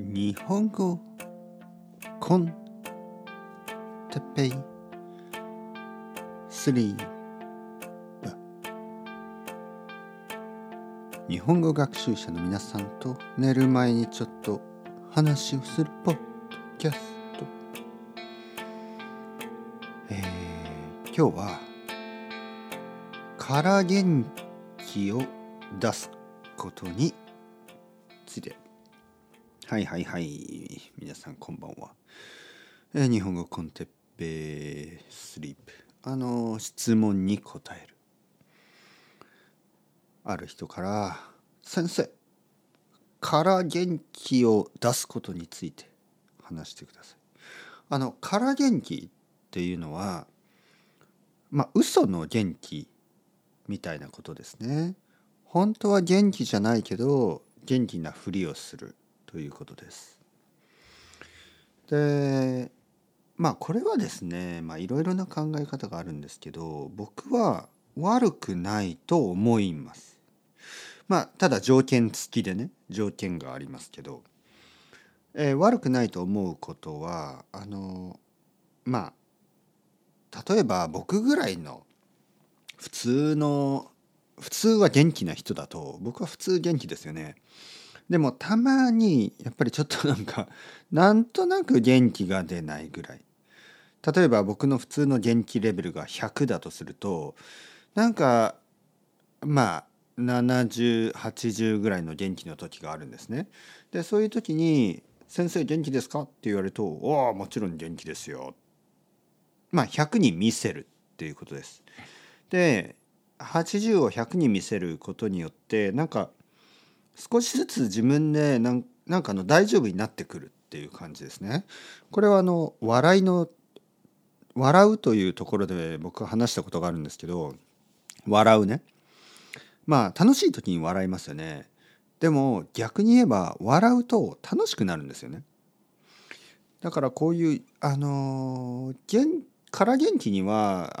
日本語コンテペイ3部。日本語学習者の皆さんと寝る前にちょっと話をするポッドキャスト。今日はから元気を出すことについて。はい、皆さんこんばんは。日本語コンテッペスリープ、質問に答える。ある人から、先生、から元気を出すことについて話してください。から元気っていうのは、嘘の元気みたいなことですね。本当は元気じゃないけど元気なふりをするということです。で、これはですね、いろいろな考え方があるんですけど、僕は悪くないと思います。ただ条件付きでね、条件がありますけど、悪くないと思うことは、例えば僕ぐらいの普通は元気な人だと、僕は普通元気ですよね。でもたまにやっぱりちょっとなんとなく元気が出ないぐらい。例えば僕の普通の元気レベルが100だとすると、70、80ぐらいの元気の時があるんですね。で、そういう時に先生元気ですかって言われると、おー、もちろん元気ですよ。100に見せるっていうことです。で、80を100に見せることによって少しずつ自分で大丈夫になってくるっていう感じですね。これは笑うというところで僕は話したことがあるんですけど、笑うね、楽しい時に笑いますよね。でも逆に言えば笑うと楽しくなるんですよね。だからこういうから元気には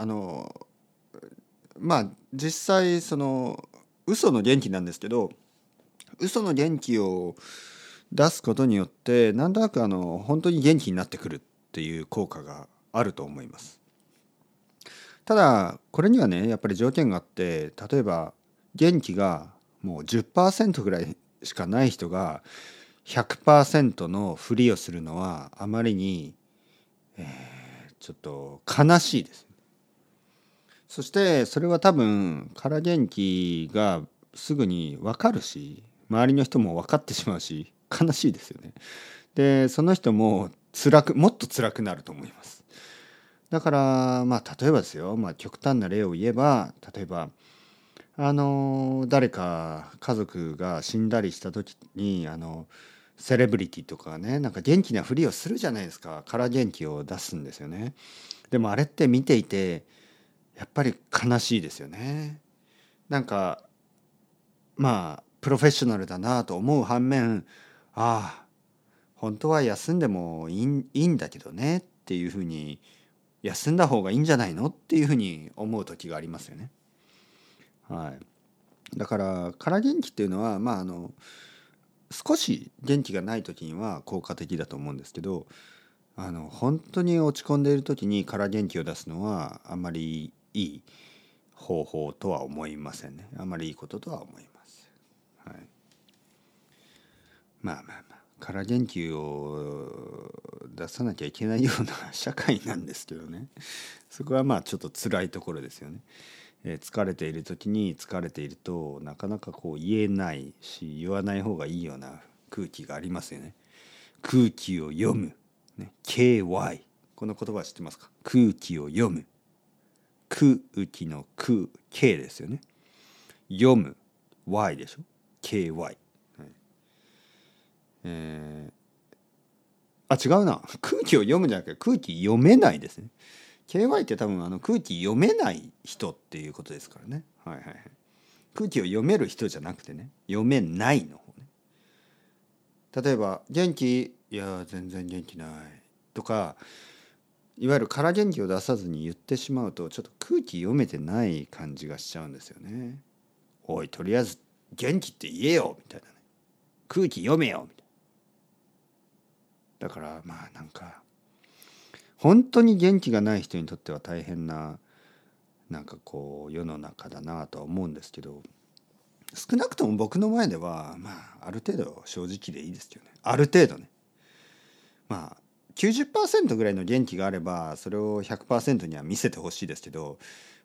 実際嘘の元気なんですけど、嘘の元気を出すことによってなんとなく本当に元気になってくるっていう効果があると思います。ただこれにはね、やっぱり条件があって、例えば元気がもう 10% ぐらいしかない人が 100% のふりをするのはあまりに、ちょっと悲しいです。そしてそれは多分から元気がすぐに分かるし、周りの人も分かってしまうし、悲しいですよね。で、その人ももっと辛くなると思います。だから例えばですよ、極端な例を言えば、例えば誰か家族が死んだりした時にセレブリティとかね、元気なふりをするじゃないですか。から元気を出すんですよね。でもあれって見ていてやっぱり悲しいですよね。プロフェッショナルだなと思う反面、本当は休んでもいいんだけどねっていうふうに、休んだ方がいいんじゃないのっていうふうに思う時がありますよね。だからから元気っていうのは、少し元気がない時には効果的だと思うんですけど、本当に落ち込んでいる時にから元気を出すのはあまりいい方法とは思いませんね。あまりいいこととは思います。から元気を出さなきゃいけないような社会なんですけどね。そこはちょっと辛いところですよね。疲れている時に疲れていると、なかなか言えないし、言わない方がいいような空気がありますよね。空気を読む。KY、 この言葉知ってますか？空気を読む、空気の空、 K ですよね。読む Y でしょ、 KY、違うな、空気を読むじゃなくて空気読めないですね。 KY って多分空気読めない人っていうことですからね。空気を読める人じゃなくてね、読めないの方ね。例えば元気、いや全然元気ないとか、いわゆるから元気を出さずに言ってしまうと、ちょっと空気読めてない感じがしちゃうんですよね。おい、とりあえず元気って言えよみたいなね、空気読めよみたいだからまあなんか本当に元気がない人にとっては大変ななんかこう世の中だなとは思うんですけど、少なくとも僕の前ではまあある程度正直でいいですよね。ある程度ね。まあ 90% ぐらいの元気があればそれを 100% には見せてほしいですけど、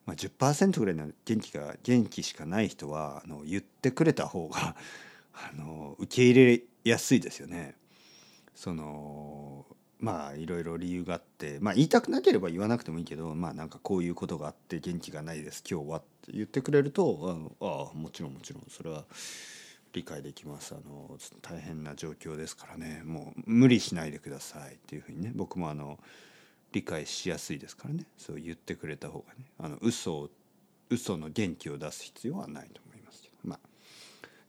まあ、10% ぐらいの元気しかない人は言ってくれた方が受け入れやすいですよね。そのまあいろいろ理由があって、まあ、言いたくなければ言わなくてもいいけど、まあなんかこういうことがあって元気がないです今日はって言ってくれると、ああもちろんそれは理解できます、大変な状況ですからね、もう無理しないでくださいっていうふうにね、僕も理解しやすいですからね、そう言ってくれた方がね、嘘の元気を出す必要はないと思いますけど、まあ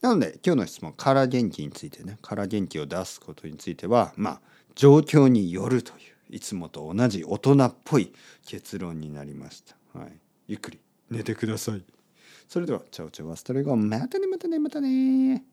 なので今日の質問から元気についてね、から元気を出すことについてはまあ状況によるといういつもと同じ大人っぽい結論になりました。はい、ゆっくり寝てください。それではチャオチャオアスタレゴ、またねまたねまたね。